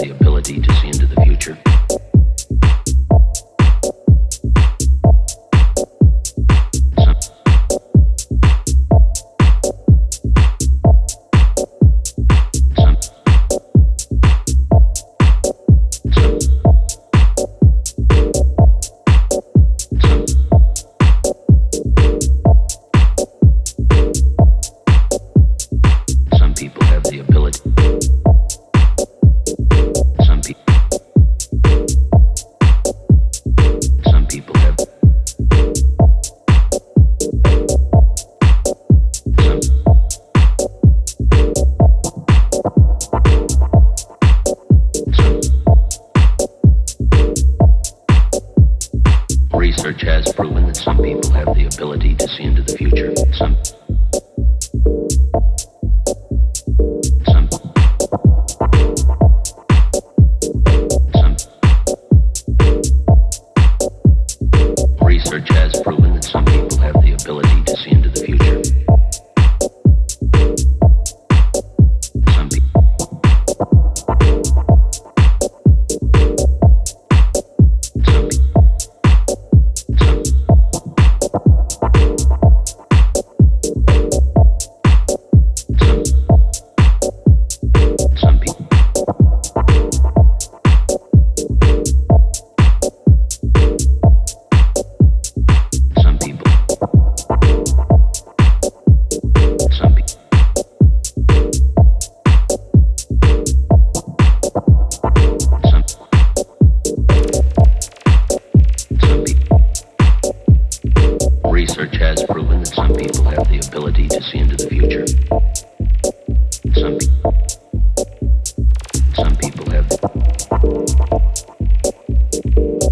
the ability to see into the future. Research has proven that some people have the ability to see into the future. Research has proven that some people have the ability to see into the future. Research has proven that some people have the ability to see into the future. Research has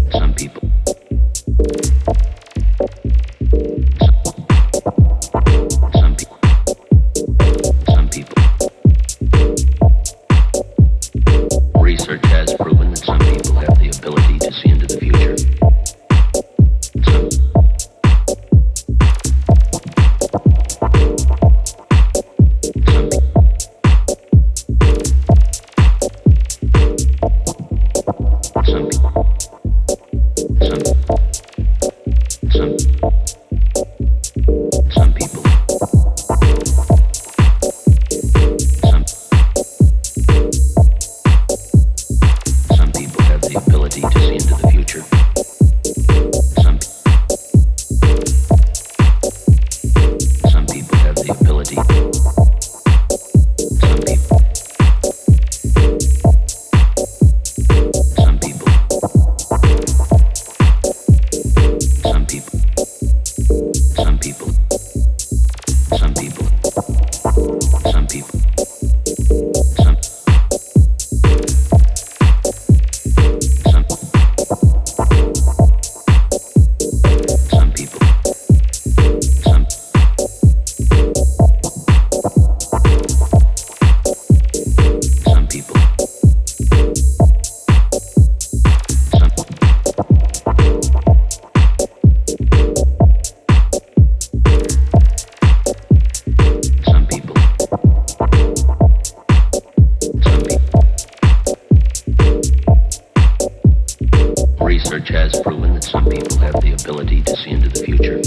proven that some people have the ability to see into the future. Research has proven that some people have the ability to see into the future.